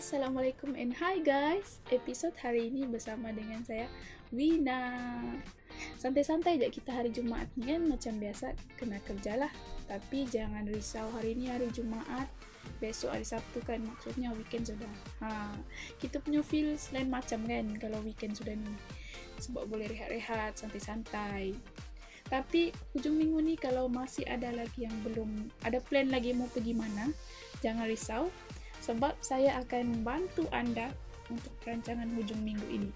Assalamualaikum and hi guys. Episod hari ini bersama dengan saya Wina. Santai-santai je kita hari Jumaat ni kan, macam biasa kena kerjalah. Tapi jangan risau, hari ni hari Jumaat, besok hari Sabtu kan, maksudnya weekend sudah. Kita punya feel lain macam kan kalau weekend sudah ni. Sebab boleh rehat-rehat, santai-santai. Tapi hujung minggu ni kalau masih ada lagi yang belum ada plan lagi mau pergi mana, jangan risau sebab saya akan membantu anda untuk perancangan hujung minggu ini.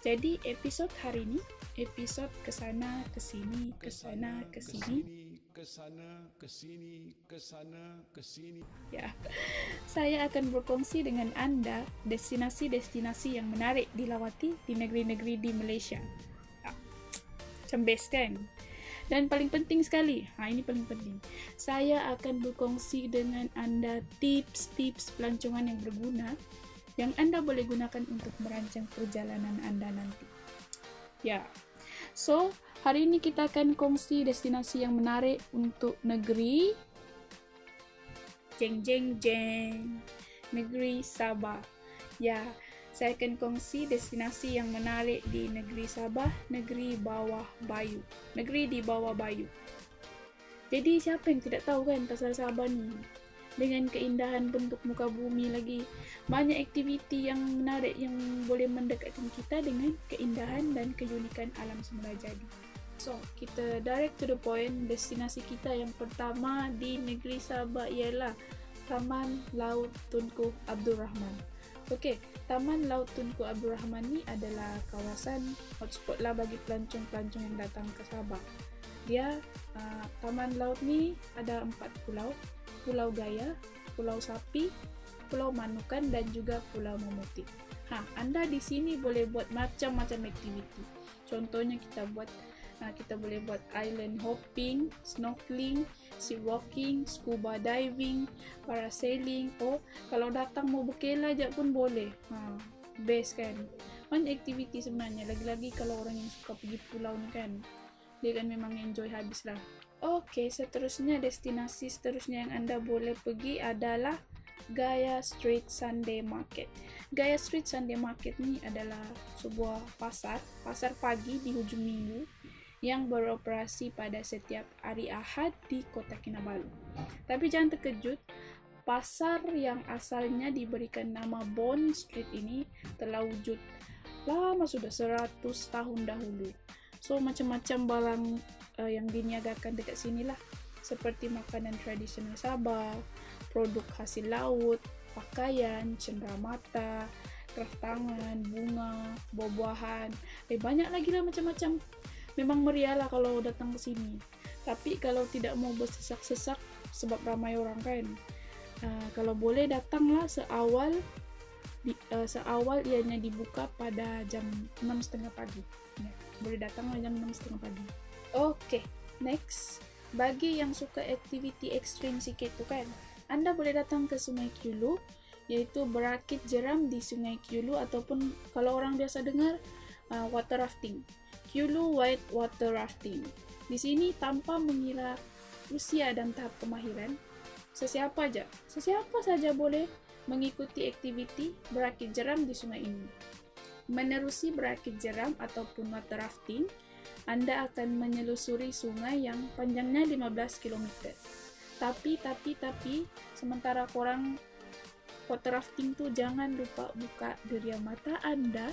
Jadi episod hari ini, episod ke sana ke sini, ke sana ke sini, ke sana ke sini, ke sana ke sini. Ya. Saya akan berkongsi dengan anda destinasi-destinasi yang menarik dilawati di negeri-negeri di Malaysia. Macam best kan? Dan paling penting sekali, ini paling penting, saya akan berkongsi dengan anda tips-tips pelancongan yang berguna yang anda boleh gunakan untuk merancang perjalanan anda nanti. Ya, so hari ini kita akan kongsi destinasi yang menarik untuk negeri negeri Sabah. Ya, saya akan kongsi destinasi yang menarik di negeri Sabah, negeri di bawah bayu. Jadi siapa yang tidak tahu kan pasal Sabah ni? Dengan keindahan bentuk muka bumi lagi, banyak aktiviti yang menarik yang boleh mendekatkan kita dengan keindahan dan keunikan alam semula jadi. So, kita direct to the point. Destinasi kita yang pertama di negeri Sabah ialah Taman Laut Tunku Abdul Rahman. Okey, Taman Laut Tunku Abdul Rahman ni adalah kawasan hotspot lah bagi pelancong-pelancong yang datang ke Sabah. Dia, Taman Laut ni ada 4 pulau, Pulau Gaya, Pulau Sapi, Pulau Manukan dan juga Pulau Mamutik. Anda di sini boleh buat macam-macam aktiviti. Contohnya kita boleh buat island hopping, snorkeling, sea walking, scuba diving, parasailing. Oh, kalau datang mau berkelah je pun boleh. Best kan? Banyak aktiviti sebenarnya. Lagi-lagi kalau orang yang suka pergi pulau ni kan, dia kan memang enjoy habis lah. Okay, seterusnya destinasi seterusnya yang anda boleh pergi adalah Gaya Street Sunday Market. Gaya Street Sunday Market ni adalah sebuah pasar pagi di hujung minggu yang beroperasi pada setiap hari Ahad di Kota Kinabalu. Tapi jangan terkejut, pasar yang asalnya diberikan nama Bond Street ini telah wujud lama sudah 100 tahun dahulu. So macam-macam barang yang diniagakan dekat sinilah, seperti makanan tradisional Sabah, produk hasil laut, pakaian, cenderamata, kraft tangan, bunga, buah-buahan, banyak lagi lah macam-macam. Memang meriah lah kalau datang ke sini. Tapi kalau tidak mau bersesak-sesak sebab ramai orang kan, kalau boleh datanglah seawal ianya dibuka pada jam 6.30 pagi. Ya, boleh datanglah jam 6.30 pagi. Okay, next. Bagi yang suka aktiviti ekstrim sikit tu kan, anda boleh datang ke Sungai Kiulu, iaitu berakit jeram di Sungai Kiulu ataupun kalau orang biasa dengar water rafting. Kiulu White Water Rafting. Di sini tanpa mengira usia dan tahap kemahiran, sesiapa saja boleh mengikuti aktiviti berakit jeram di sungai ini. Menerusi berakit jeram ataupun water rafting, anda akan menyelusuri sungai yang panjangnya 15 km. Tapi sementara korang water rafting tu, jangan lupa buka deria mata anda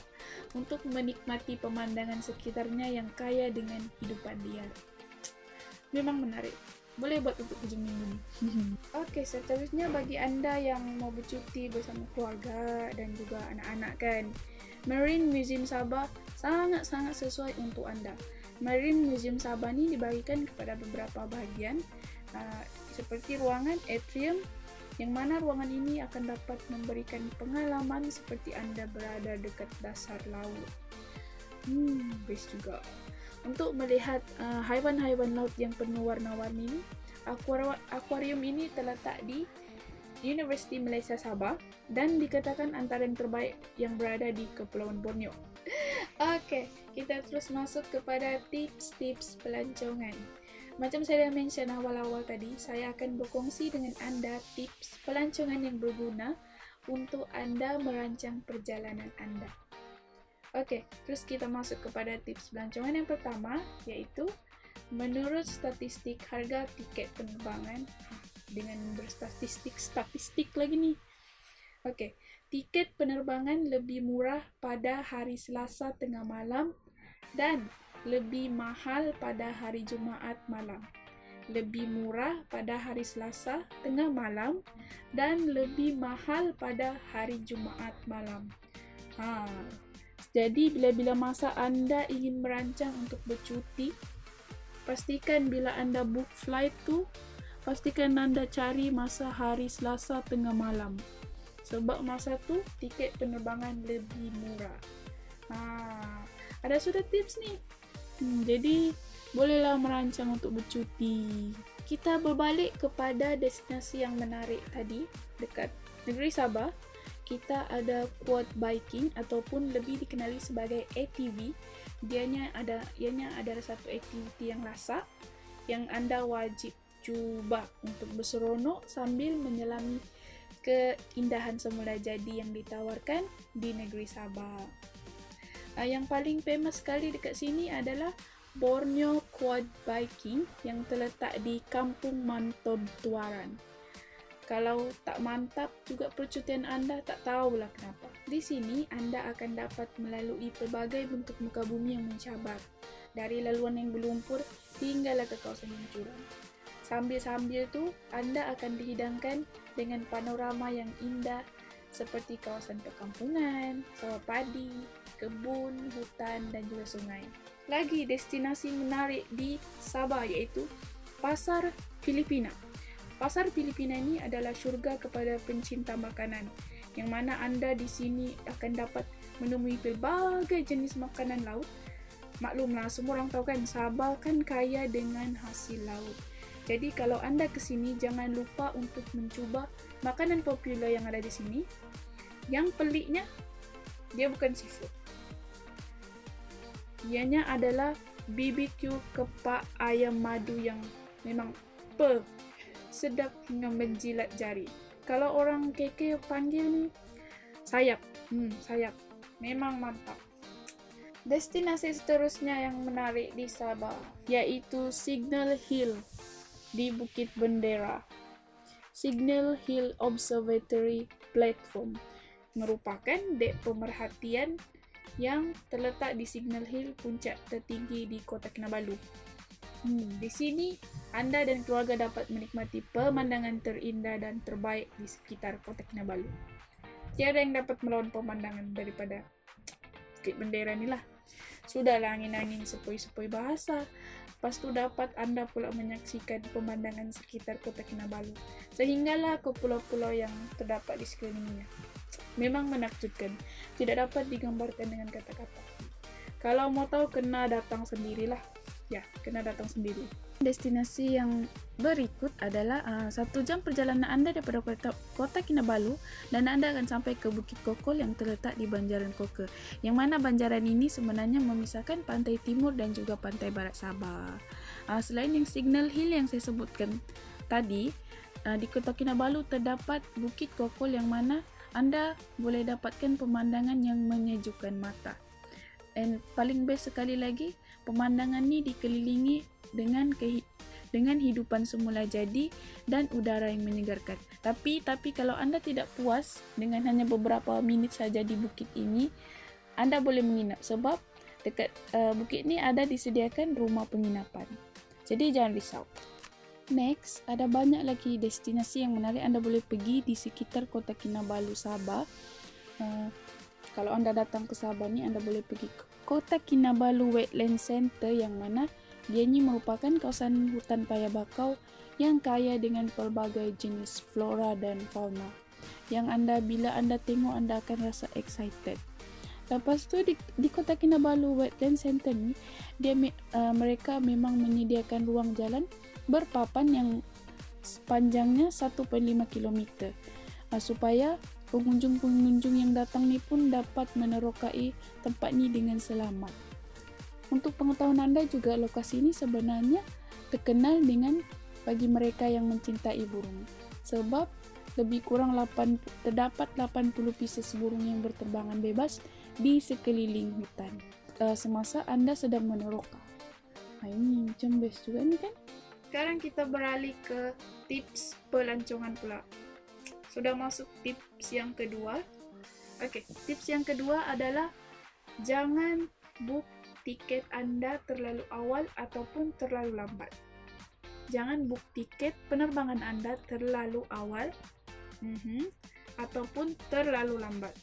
untuk menikmati pemandangan sekitarnya yang kaya dengan hidupan liar. Memang menarik. Boleh buat untuk hujung minggu. Okay, seterusnya bagi anda yang mau bercuti bersama keluarga dan juga anak-anak kan, Marine Museum Sabah sangat-sangat sesuai untuk anda. Marine Museum Sabah ni dibagikan kepada beberapa bahagian seperti ruangan atrium, yang mana ruangan ini akan dapat memberikan pengalaman seperti anda berada dekat dasar laut. Best juga. Untuk melihat haiwan-haiwan laut yang penuh warna-warni ini, akuarium ini terletak di Universiti Malaysia Sabah dan dikatakan antara yang terbaik yang berada di Kepulauan Borneo. Okay, kita terus masuk kepada tips-tips pelancongan. Macam saya mention awal-awal tadi, saya akan berkongsi dengan anda tips pelancongan yang berguna untuk anda merancang perjalanan anda. Okey, terus kita masuk kepada tips pelancongan yang pertama, iaitu menurut statistik harga tiket penerbangan. Dengan berstatistik lagi ni. Okey, tiket penerbangan lebih murah pada hari Selasa tengah malam dan lebih mahal pada hari Jumaat malam. Lebih murah pada hari Selasa tengah malam dan lebih mahal pada hari Jumaat malam. Jadi bila-bila masa anda ingin merancang untuk bercuti, pastikan bila anda book flight tu, pastikan anda cari masa hari Selasa tengah malam. Sebab masa tu tiket penerbangan lebih murah. Ada sudah tips ni. Jadi bolehlah merancang untuk bercuti. Kita berbalik kepada destinasi yang menarik tadi dekat negeri Sabah. Kita ada quad biking ataupun lebih dikenali sebagai ATV. Ianya adalah satu aktiviti yang lasak yang anda wajib cuba untuk berseronok sambil menyelami keindahan semula jadi yang ditawarkan di negeri Sabah. Yang paling famous sekali dekat sini adalah Borneo Quad Biking yang terletak di Kampung Mantun Tuaran. Kalau tak mantap juga percutian anda, tak tahulah kenapa. Di sini anda akan dapat melalui pelbagai bentuk muka bumi yang mencabar, dari laluan yang berlumpur hinggalah ke kawasan yang curam. Sambil-sambil tu, anda akan dihidangkan dengan panorama yang indah seperti kawasan perkampungan, sawah padi, kebun, hutan dan juga sungai. Lagi destinasi menarik di Sabah iaitu Pasar Filipina. Pasar Filipina ini adalah syurga kepada pencinta makanan, yang mana anda di sini akan dapat menemui pelbagai jenis makanan laut. Maklumlah, semua orang tahu kan, Sabah kan kaya dengan hasil laut. Jadi kalau anda ke sini, jangan lupa untuk mencuba makanan popular yang ada di sini. Yang peliknya, dia bukan seafood. Ianya adalah BBQ kepak ayam madu yang memang sedap hingga menjilat jari. Kalau orang KK panggil ni, sayap. Sayap. Memang mantap. Destinasi seterusnya yang menarik di Sabah iaitu Signal Hill di Bukit Bendera. Signal Hill Observatory Platform merupakan dek pemerhatian yang terletak di Signal Hill, puncak tertinggi di Kota Kinabalu. Di sini, anda dan keluarga dapat menikmati pemandangan terindah dan terbaik di sekitar Kota Kinabalu. Tiada yang dapat melawan pemandangan daripada Bukit Bendera ni lah. Sudahlah angin-angin sepoi-sepoi bahasa. Lepas tu dapat anda pula menyaksikan pemandangan sekitar Kota Kinabalu, sehinggalah ke pulau-pulau yang terdapat di sekelilingnya. Memang menakjubkan, tidak dapat digambarkan dengan kata-kata. Kalau mau tahu, kena datang sendirilah. Ya, kena datang sendiri. Destinasi yang berikut adalah 1 jam perjalanan anda daripada Kota Kinabalu dan anda akan sampai ke Bukit Kokol yang terletak di Banjaran Kokol, yang mana banjaran ini sebenarnya memisahkan pantai timur dan juga pantai barat Sabah. Selain yang Signal Hill yang saya sebutkan tadi, di Kota Kinabalu terdapat Bukit Kokol yang mana anda boleh dapatkan pemandangan yang menyejukkan mata. Dan paling best sekali lagi, pemandangan ni dikelilingi dengan hidupan semula jadi dan udara yang menyegarkan. Tapi kalau anda tidak puas dengan hanya beberapa minit saja di bukit ini, anda boleh menginap sebab dekat bukit ni ada disediakan rumah penginapan. Jadi jangan risau. Next, ada banyak lagi destinasi yang menarik anda boleh pergi di sekitar Kota Kinabalu Sabah. Kalau anda datang ke Sabah ni, anda boleh pergi ke Kota Kinabalu Wetland Center yang mana dia ni merupakan kawasan hutan paya bakau yang kaya dengan pelbagai jenis flora dan fauna. Yang bila anda tengok, anda akan rasa excited. Lepas tu di Kota Kinabalu Wetland Center ni, mereka memang menyediakan ruang jalan berpapan yang panjangnya 1.5 km. Supaya pengunjung-pengunjung yang datang ni pun dapat menerokai tempat ni dengan selamat. Untuk pengetahuan anda juga, lokasi ini sebenarnya terkenal dengan bagi mereka yang mencintai burung. Sebab lebih kurang terdapat 80 spesies burung yang berterbangan bebas di sekeliling hutan semasa anda sedang meneroka. Ini macam best juga ni kan? Sekarang kita beralih ke tips pelancongan pula. Sudah masuk tips yang kedua. Okey, tips yang kedua adalah jangan book tiket anda terlalu awal ataupun terlalu lambat. Jangan book tiket penerbangan anda terlalu awal ataupun terlalu lambat.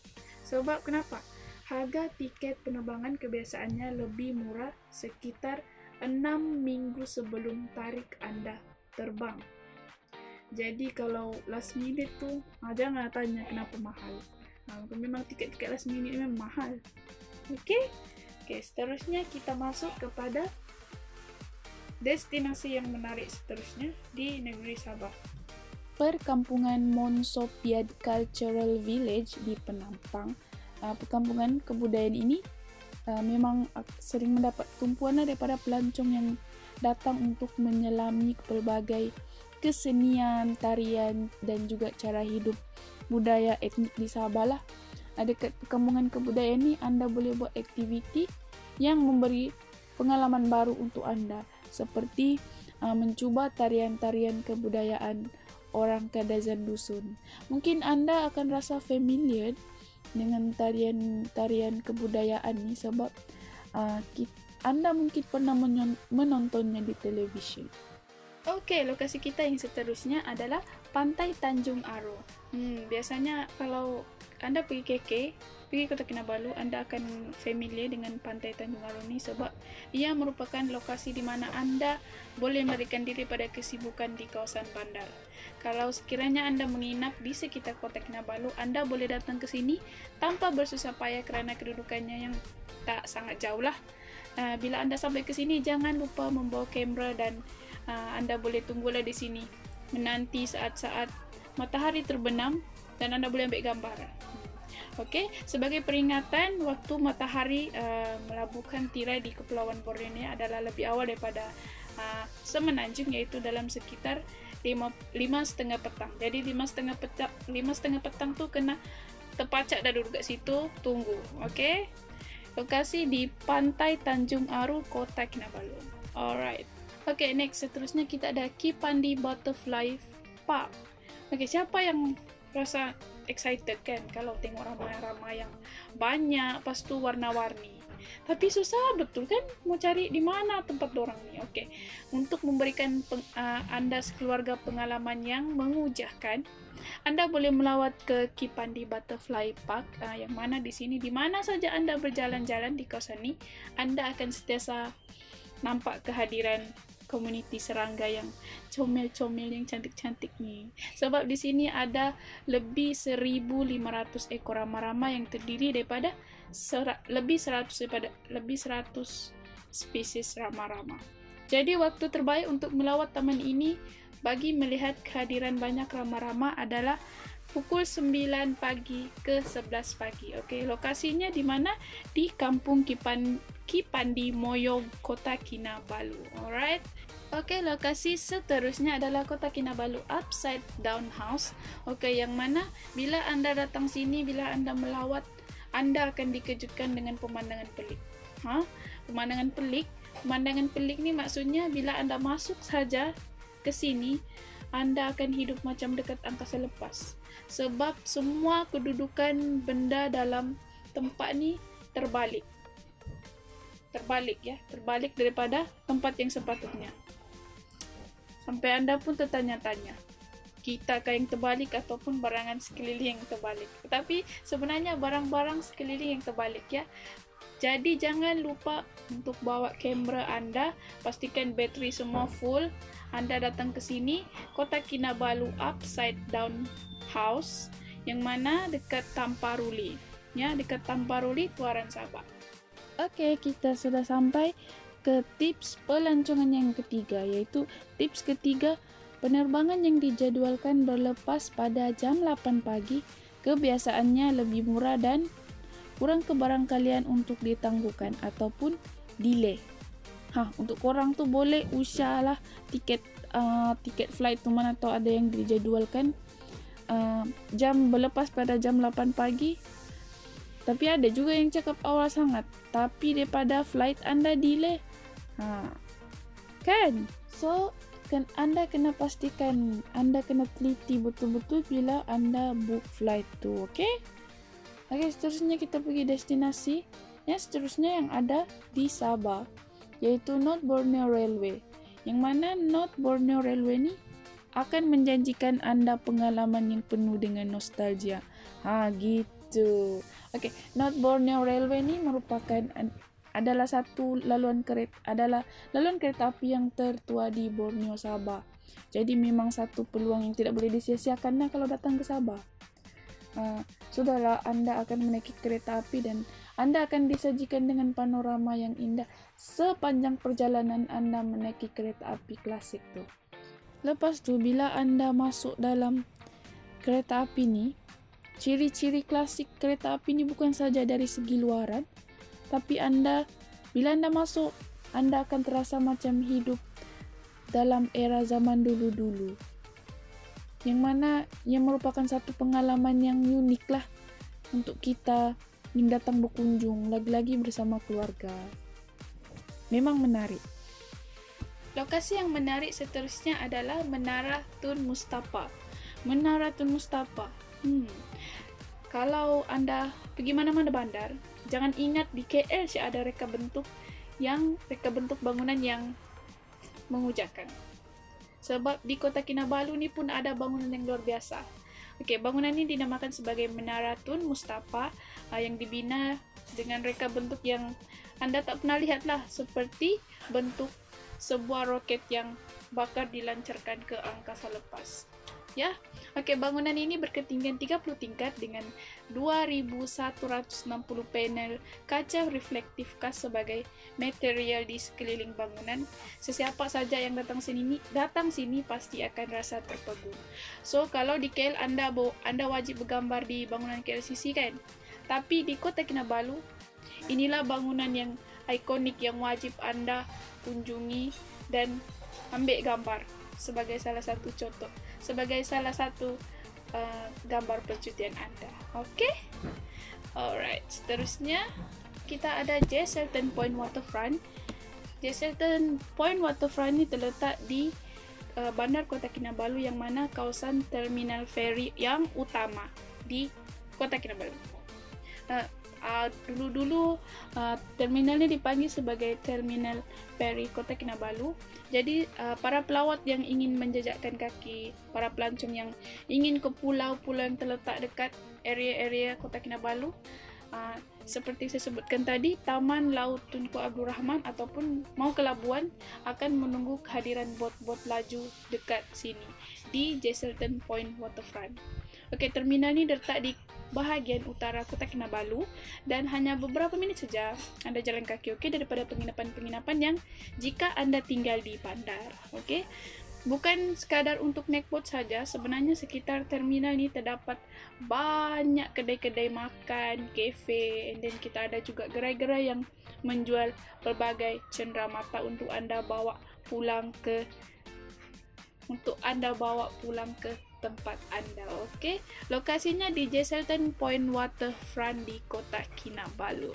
Sebab kenapa? Harga tiket penerbangan kebiasaannya lebih murah sekitar 6 minggu sebelum tarikh anda terbang. Jadi kalau last minute tu, jangan tanya kenapa mahal. Memang tiket-tiket last minute ni memang mahal. Okey. Okey, seterusnya kita masuk kepada destinasi yang menarik seterusnya di negeri Sabah. Perkampungan Monsopiad Cultural Village di Penampang. Perkampungan kebudayaan ini memang sering mendapat tumpuan daripada pelancong yang datang untuk menyelami pelbagai kesenian, tarian dan juga cara hidup budaya etnik di Sabah lah. Dekat perkampungan kebudayaan ni anda boleh buat aktiviti yang memberi pengalaman baru untuk anda, seperti mencuba tarian-tarian kebudayaan orang Kadazan Dusun. Mungkin anda akan rasa familiar dengan tarian-tarian kebudayaan ni sebab anda mungkin pernah menontonnya di televisyen. Okey, lokasi kita yang seterusnya adalah Pantai Tanjung Aru. Biasanya kalau anda pergi KK, pergi Kota Kinabalu, anda akan familiar dengan Pantai Tanjung Aru ni sebab ia merupakan lokasi di mana anda boleh melarikan diri pada kesibukan di kawasan bandar. Kalau sekiranya anda menginap di sekitar Kota Kinabalu, anda boleh datang ke sini tanpa bersusah payah kerana kedudukannya yang tak sangat jauh lah. Bila anda sampai ke sini, jangan lupa membawa kamera dan anda boleh tunggulah di sini menanti saat-saat matahari terbenam dan anda boleh ambil gambar. Okey, sebagai peringatan, waktu matahari melabuhkan tirai di Kepulauan Borneo adalah lebih awal daripada semenanjung, iaitu dalam sekitar 5:30 petang. Jadi 5:30 petang tu kena terpacak dah duduk kat situ tunggu. Okey. Lokasi di Pantai Tanjung Aru, Kota Kinabalu. Alright. Okey, next seterusnya kita ada Kipandi Butterfly Park. Okey, siapa yang rasa excited kan kalau tengok ramai-ramai yang banyak, lepas tu warna-warni. Tapi susah betul kan mau cari di mana tempat dorang ni. Okey, untuk memberikan anda sekeluarga pengalaman yang mengujahkan, anda boleh melawat ke Kipandi Butterfly Park, yang mana di sini di mana saja anda berjalan-jalan di kawasan ni, anda akan sentiasa nampak kehadiran komuniti serangga yang comel-comel, yang cantik-cantik ni. Sebab di sini ada lebih 1,500 ekor rama-rama yang terdiri daripada lebih 100 spesies rama-rama. Jadi waktu terbaik untuk melawat taman ini bagi melihat kehadiran banyak rama-rama adalah pukul 9 pagi ke 11 pagi. Okey, lokasinya di mana? Di Kampung Kipandi Moyong, Kota Kinabalu. Alright. Okey, lokasi seterusnya adalah Kota Kinabalu Upside Down House. Okey, yang mana bila anda datang sini, bila anda melawat, anda akan dikejutkan dengan pemandangan pelik. Pemandangan pelik? Pemandangan pelik ni maksudnya bila anda masuk saja ke sini, anda akan hidup macam dekat angkasa lepas. Sebab semua kedudukan benda dalam tempat ni terbalik daripada tempat yang sepatutnya. Sampai anda pun tertanya-tanya, kita yang terbalik ataupun barangan sekeliling yang terbalik. Tapi sebenarnya barang-barang sekeliling yang terbalik ya. Jadi jangan lupa untuk bawa kamera anda, pastikan bateri semua full. Anda datang ke sini, Kota Kinabalu Upside Down House, yang mana dekat Tamparuli. Ya, dekat Tamparuli, Tuaran Sabah. Okey, kita sudah sampai ke tips pelancongan yang ketiga, iaitu tips ketiga penerbangan yang dijadwalkan berlepas pada jam 8 pagi, kebiasaannya lebih murah dan kurang kebarangkalian untuk ditangguhkan ataupun delay. Untuk korang tu boleh usahlah tiket flight tu mana tahu ada yang dijadwalkan jam berlepas pada jam 8 pagi. Tapi ada juga yang cakap awal sangat, tapi daripada flight anda delay. Kan? So, anda kena pastikan, anda kena teliti betul-betul bila anda book flight tu, okey? Okey, seterusnya kita pergi destinasi yang seterusnya yang ada di Sabah, iaitu North Borneo Railway. Yang mana North Borneo Railway ni akan menjanjikan anda pengalaman yang penuh dengan nostalgia. Gitu. Okey, North Borneo Railway ni merupakan adalah satu laluan kereta api yang tertua di Borneo Sabah. Jadi memang satu peluang yang tidak boleh disia-siakan lah kalau datang ke Sabah. Sudahlah, anda akan menaiki kereta api dan anda akan disajikan dengan panorama yang indah sepanjang perjalanan anda menaiki kereta api klasik tu. Lepas tu bila anda masuk dalam kereta api ni, ciri-ciri klasik kereta api ni bukan saja dari segi luaran, tapi bila anda masuk, anda akan terasa macam hidup dalam era zaman dulu-dulu. Yang mana ia merupakan satu pengalaman yang unik lah untuk kita yang datang berkunjung, lagi-lagi bersama keluarga. Memang menarik. Lokasi yang menarik seterusnya adalah Menara Tun Mustafa. Menara Tun Mustafa. Kalau anda pergi mana-mana bandar, jangan ingat di KL ada reka bentuk bangunan yang mengujakan. Sebab di Kota Kinabalu ni pun ada bangunan yang luar biasa. Okey, bangunan ini dinamakan sebagai Menara Tun Mustafa yang dibina dengan reka bentuk yang anda tak pernah lihat lah, seperti bentuk sebuah roket yang bakal dilancarkan ke angkasa lepas. Ya. Okey, bangunan ini berketinggian 30 tingkat dengan 2160 panel kaca reflektif khas sebagai material di sekeliling bangunan. Sesiapa saja yang datang sini pasti akan rasa terpegun. So, kalau di KL anda wajib bergambar di bangunan KLCC kan? Tapi di Kota Kinabalu, inilah bangunan yang ikonik yang wajib anda kunjungi dan ambil gambar sebagai salah satu contoh, sebagai salah satu gambar percutian anda. Okey? Alright, seterusnya kita ada Jesselton Point Waterfront. Jesselton Point Waterfront ni terletak di bandar Kota Kinabalu, yang mana kawasan terminal feri yang utama di Kota Kinabalu. Dulu terminalnya dipanggil sebagai Terminal Feri Kota Kinabalu. Jadi para pelawat yang ingin menjejakkan kaki, para pelancong yang ingin ke pulau-pulau yang terletak dekat area-area Kota Kinabalu, seperti saya sebutkan tadi, Taman Laut Tunku Abdul Rahman ataupun mau ke Labuan, akan menunggu kehadiran bot-bot laju dekat sini di Jesselton Point Waterfront. Okey, terminal ni terletak di bahagian utara Kota Kinabalu dan hanya beberapa minit saja anda jalan kaki, okey, daripada penginapan-penginapan yang jika anda tinggal di bandar, okey. Bukan sekadar untuk naik boat saja, sebenarnya sekitar terminal ni terdapat banyak kedai-kedai makan, kafe, and then kita ada juga gerai-gerai yang menjual berbagai cenderamata untuk anda bawa pulang ke tempat anda, okey. Lokasinya di Jesselton Point Waterfront di Kota Kinabalu.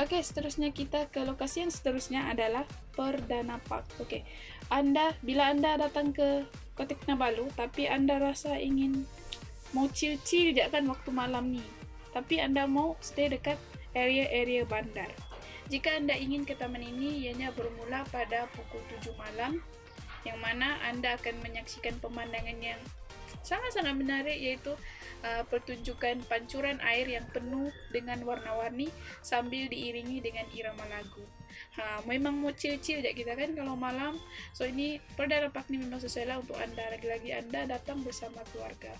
Okey, seterusnya kita ke lokasi yang seterusnya adalah Perdana Park. Okey. Bila anda datang ke Kota Kinabalu tapi anda rasa ingin mau chill-chill je kan waktu malam ni, tapi anda mau stay dekat area-area bandar. Jika anda ingin ke taman ini, ianya bermula pada pukul 7 malam, yang mana anda akan menyaksikan pemandangan yang sangat-sangat menarik, iaitu pertunjukan pancuran air yang penuh dengan warna-warni sambil diiringi dengan irama lagu. Memang mau chill-chill je kita kan kalau malam. So ini Perdana Park ni memang sesuai lah untuk anda, lagi-lagi anda datang bersama keluarga.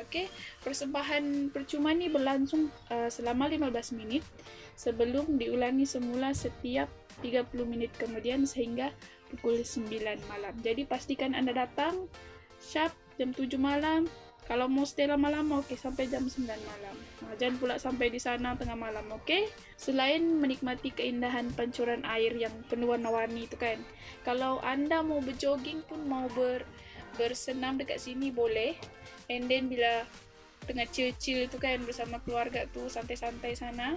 Okey, persembahan percuma ni berlangsung selama 15 minit sebelum diulangi semula setiap 30 minit kemudian sehingga pukul 9 malam. Jadi pastikan anda datang sharp jam 7 malam. Kalau mau stay lama-lama, okey, sampai jam 9 malam. Jangan pula sampai di sana tengah malam, okey? Selain menikmati keindahan pancuran air yang penuh warna-warni itu kan, kalau anda mau berjogging pun, mau bersenam dekat sini boleh. And then bila tengah chill-chill tu kan bersama keluarga tu, santai-santai sana,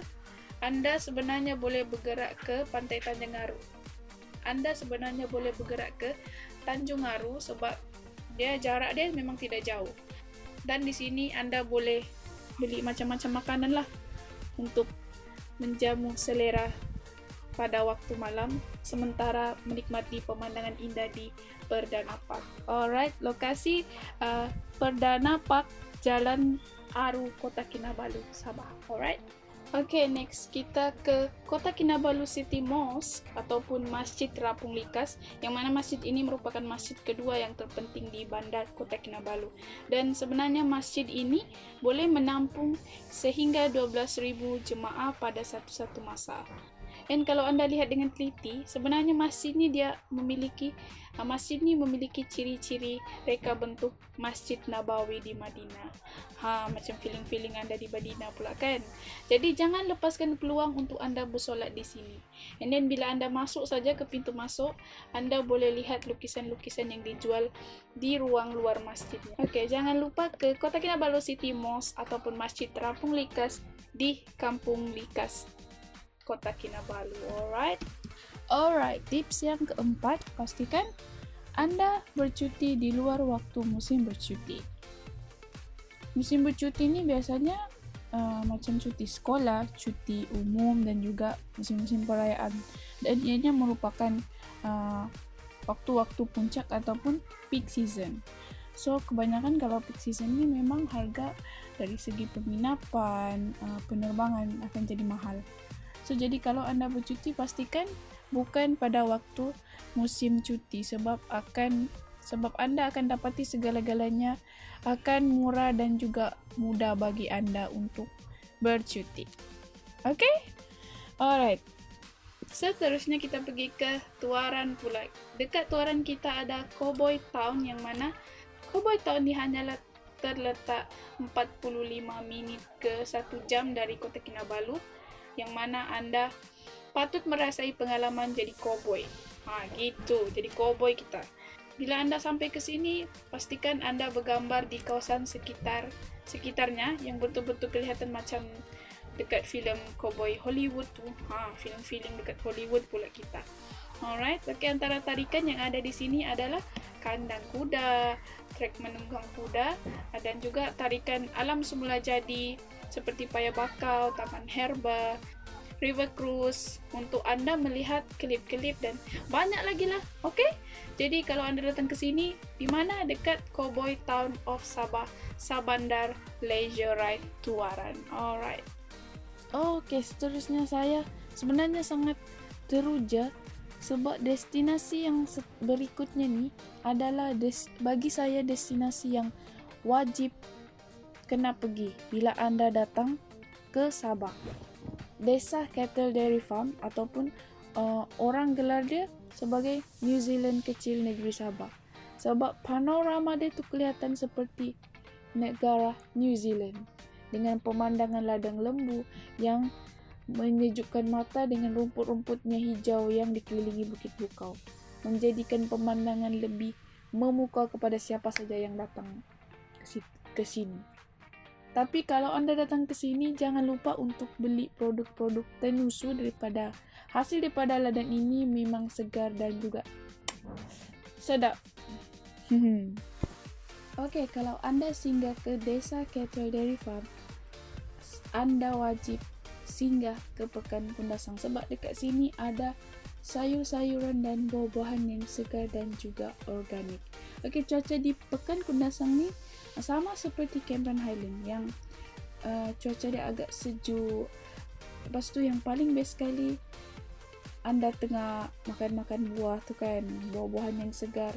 anda sebenarnya boleh bergerak ke Pantai Tanjung Aru. Anda sebenarnya boleh bergerak ke Tanjung Aru sebab dia jarak dia memang tidak jauh. Dan di sini anda boleh beli macam-macam makanan lah untuk menjamu selera pada waktu malam sementara menikmati pemandangan indah di Perdana Park. Alright, lokasi Perdana Park Jalan Aru, Kota Kinabalu, Sabah. Alright. Okay, next kita ke Kota Kinabalu City Mosque ataupun Masjid Terapung Likas, yang mana masjid ini merupakan masjid kedua yang terpenting di bandar Kota Kinabalu. Dan sebenarnya masjid ini boleh menampung sehingga 12,000 jemaah pada satu masa. Dan kalau anda lihat dengan teliti, sebenarnya masjid ni memiliki ciri-ciri reka bentuk Masjid Nabawi di Madinah. Macam feeling-feeling anda di Madinah pula kan. Jadi jangan lepaskan peluang untuk anda bersolat di sini. And then bila anda masuk saja ke pintu masuk, anda boleh lihat lukisan-lukisan yang dijual di ruang luar masjid. Okey, jangan lupa ke Kota Kinabalu City Mosque ataupun Masjid Terapung Likas di Kampung Likas, Kota Kinabalu. Alright, tips yang keempat, pastikan anda bercuti di luar waktu musim bercuti. Musim bercuti ni biasanya macam cuti sekolah, cuti umum dan juga musim-musim perayaan, dan ianya merupakan waktu-waktu puncak ataupun peak season. So, kebanyakan kalau peak season ni memang harga dari segi penginapan, penerbangan akan jadi mahal. So, jadi kalau anda bercuti, pastikan bukan pada waktu musim cuti sebab anda akan dapati segala-galanya akan murah dan juga mudah bagi anda untuk bercuti. Okay? Alright. Seterusnya kita pergi ke Tuaran pula. Dekat Tuaran kita ada Cowboy Town, yang mana Cowboy Town ni hanyalah terletak 45 minit ke 1 jam dari Kota Kinabalu, yang mana anda patut merasai pengalaman jadi cowboy. Gitu, jadi cowboy kita. Bila anda sampai ke sini, pastikan anda bergambar di kawasan sekitarnya yang betul-betul kelihatan macam dekat filem cowboy Hollywood tu. Filem-filem dekat Hollywood pula kita. Alright, okay, antara tarikan yang ada di sini adalah kandang kuda, trek menunggang kuda, dan juga tarikan alam semula jadi seperti paya bakau, taman herba, river cruise untuk anda melihat kelip-kelip dan banyak lagi lah. Okay? Jadi kalau anda datang ke sini, di mana? Dekat Cowboy Town of Sabah, Sabandar Leisure Ride Tuaran. Alright. Okay, seterusnya saya sebenarnya sangat teruja sebab destinasi yang berikutnya ni adalah bagi saya destinasi yang wajib kena pergi bila anda datang ke Sabah. Desa Cattle Dairy Farm ataupun orang gelar dia sebagai New Zealand kecil negeri Sabah. Sebab panorama dia tu kelihatan seperti negara New Zealand dengan pemandangan ladang lembu yang menyejukkan mata dengan rumput-rumputnya hijau yang dikelilingi bukit bukau, menjadikan pemandangan lebih memukau kepada siapa saja yang datang ke sini. Tapi kalau anda datang ke sini, jangan lupa untuk beli produk-produk tenusu daripada hasil daripada ladang ini, memang segar dan juga sedap. Okay, kalau anda singgah ke Desa Cattle Dairy Farm, anda wajib singgah ke Pekan Kundasang sebab dekat sini ada sayur-sayuran dan buah-buahan yang segar dan juga organik. Okay, cuaca di Pekan Kundasang ni sama seperti Cameron Highland yang cuaca dia agak sejuk. Lepas tu yang paling best sekali, anda tengah makan-makan buah tu kan, buah-buahan yang segar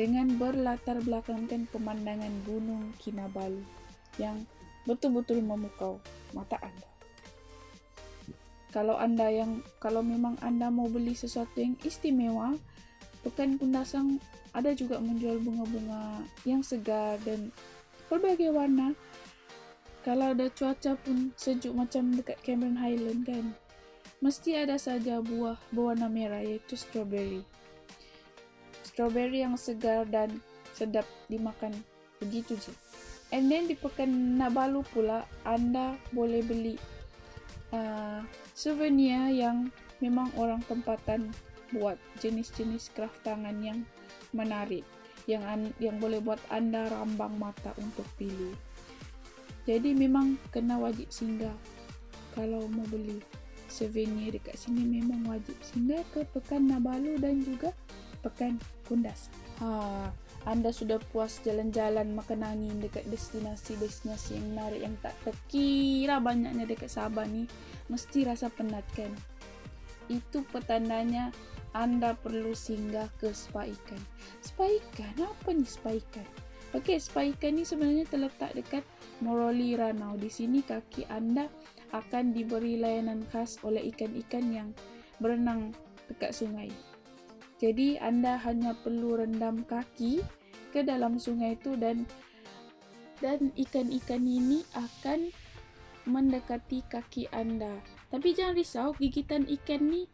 dengan berlatar belakangkan pemandangan Gunung Kinabalu yang betul-betul memukau mata anda. Kalau memang anda mau beli sesuatu yang istimewa, Pekan Kundasang ada juga menjual bunga-bunga yang segar dan berbagai warna. Kalau ada cuaca pun sejuk macam dekat Cameron Highland kan, mesti ada saja buah berwarna merah iaitu strawberry yang segar dan sedap dimakan Begitu je. And then di Pekan Nabalu pula anda boleh beli souvenir yang memang orang tempatan buat, jenis-jenis kraft tangan yang menarik yang boleh buat anda rambang mata untuk pilih. Jadi memang kena wajib singgah kalau mau beli souvenir dekat sini, memang wajib singgah ke Pekan Nabalu dan juga Pekan Kundasang. Anda sudah puas jalan-jalan makan angin dekat destinasi-destinasi yang menarik yang tak terkira banyaknya dekat Sabah ni, mesti rasa penat kan? Itu petandanya anda perlu singgah ke Spa Ikan. Spa Ikan? Apa ni Spa Ikan? Okey, Spa Ikan ni sebenarnya terletak dekat Moroli Ranau. Di sini kaki anda akan diberi layanan khas oleh ikan-ikan yang berenang dekat sungai. Jadi anda hanya perlu rendam kaki ke dalam sungai itu dan ikan-ikan ini akan mendekati kaki anda. Tapi jangan risau, gigitan ikan ni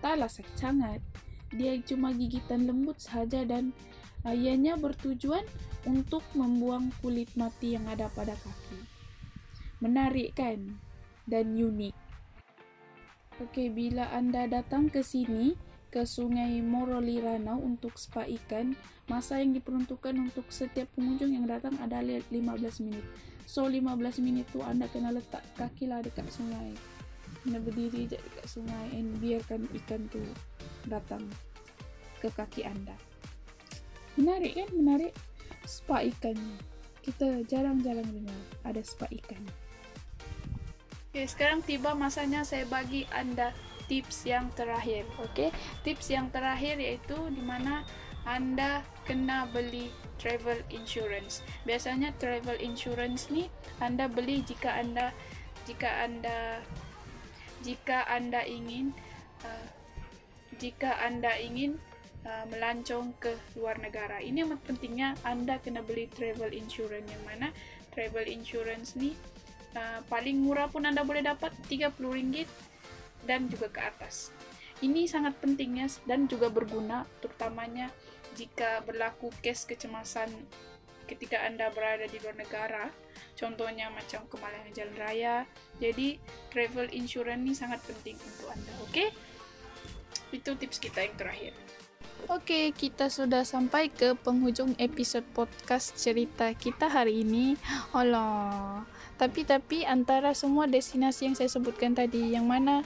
taklah sakit sangat. Dia cuma gigitan lembut sahaja dan ianya bertujuan untuk membuang kulit mati yang ada pada kaki. Menarik kan? Dan unik. Okey, bila anda datang ke sini, ke Sungai Moroli Ranau untuk Spa Ikan, masa yang diperuntukkan untuk setiap pengunjung yang datang adalah 15 minit. So 15 minit tu anda kena letak kaki lah dekat sungai, kena berdiri je dekat sungai and biarkan ikan tu datang ke kaki anda. Menarik kan? Menarik Spa Ikan, kita jarang-jarang dengar ada Spa Ikan. Okay, sekarang tiba masanya saya bagi anda tips yang terakhir. Okey, tips yang terakhir iaitu di mana anda kena beli travel insurance. Biasanya travel insurance ni anda beli jika anda ingin melancong ke luar negara. Ini amat pentingnya, anda kena beli travel insurance, yang mana travel insurance ni paling murah pun anda boleh dapat RM30 dan juga ke atas. Ini sangat pentingnya dan juga berguna, terutamanya jika berlaku kes kecemasan ketika anda berada di luar negara, contohnya macam kemalangan jalan raya. Jadi travel insurance ini sangat penting untuk anda. Okey, itu tips kita yang terakhir. Okey, kita sudah sampai ke penghujung episod podcast cerita kita hari ini. Allah. Tapi antara semua destinasi yang saya sebutkan tadi, yang mana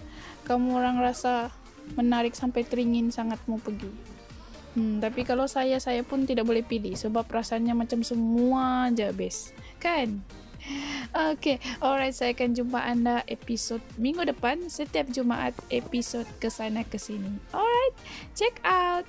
kamu orang rasa menarik sampai teringin sangat mau pergi? Tapi kalau saya pun tidak boleh pilih sebab rasanya macam semua je best. Kan? Okay, alright, saya akan jumpa anda episod minggu depan, setiap Jumaat episod Ke Sana Ke Sini. Alright, check out.